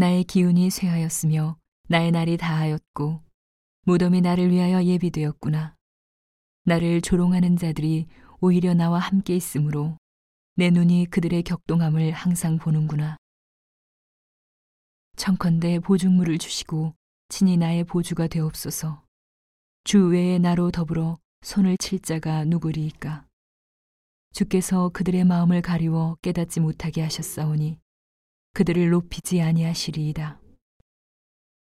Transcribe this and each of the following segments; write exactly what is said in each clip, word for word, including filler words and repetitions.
나의 기운이 쇠하였으며 나의 날이 다하였고 무덤이 나를 위하여 예비되었구나. 나를 조롱하는 자들이 오히려 나와 함께 있으므로 내 눈이 그들의 격동함을 항상 보는구나. 청컨대 보증물을 주시고 친히 나의 보주가 되옵소서. 주 외에 나로 더불어 손을 칠 자가 누구리이까. 주께서 그들의 마음을 가리워 깨닫지 못하게 하셨사오니 그들을 높이지 아니하시리이다.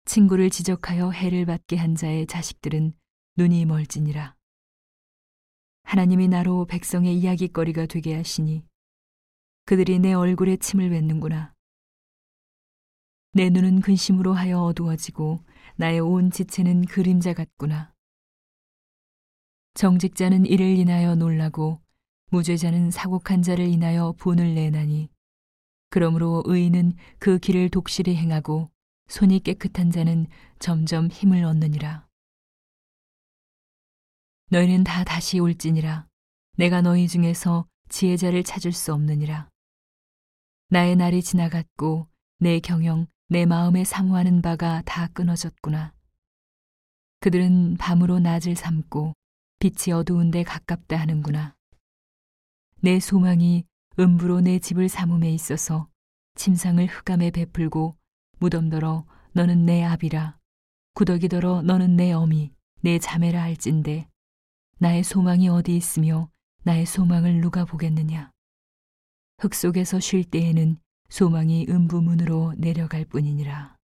친구를 지적하여 해를 받게 한 자의 자식들은 눈이 멀지니라. 하나님이 나로 백성의 이야기거리가 되게 하시니 그들이 내 얼굴에 침을 뱉는구나. 내 눈은 근심으로 하여 어두워지고 나의 온 지체는 그림자 같구나. 정직자는 이를 인하여 놀라고 무죄자는 사곡한 자를 인하여 분을 내나니 그러므로 의인은 그 길을 독실히 행하고 손이 깨끗한 자는 점점 힘을 얻느니라. 너희는 다 다시 올지니라. 내가 너희 중에서 지혜자를 찾을 수 없느니라. 나의 날이 지나갔고 내 경영, 내 마음에 사모하는 바가 다 끊어졌구나. 그들은 밤으로 낮을 삼고 빛이 어두운 데 가깝다 하는구나. 내 소망이 음부로 내 집을 삼음에 있어서 침상을 흑암에 베풀고 무덤더러 너는 내 아비라, 구더기더러 너는 내 어미, 내 자매라 할진대 나의 소망이 어디 있으며 나의 소망을 누가 보겠느냐. 흙 속에서 쉴 때에는 소망이 음부문으로 내려갈 뿐이니라.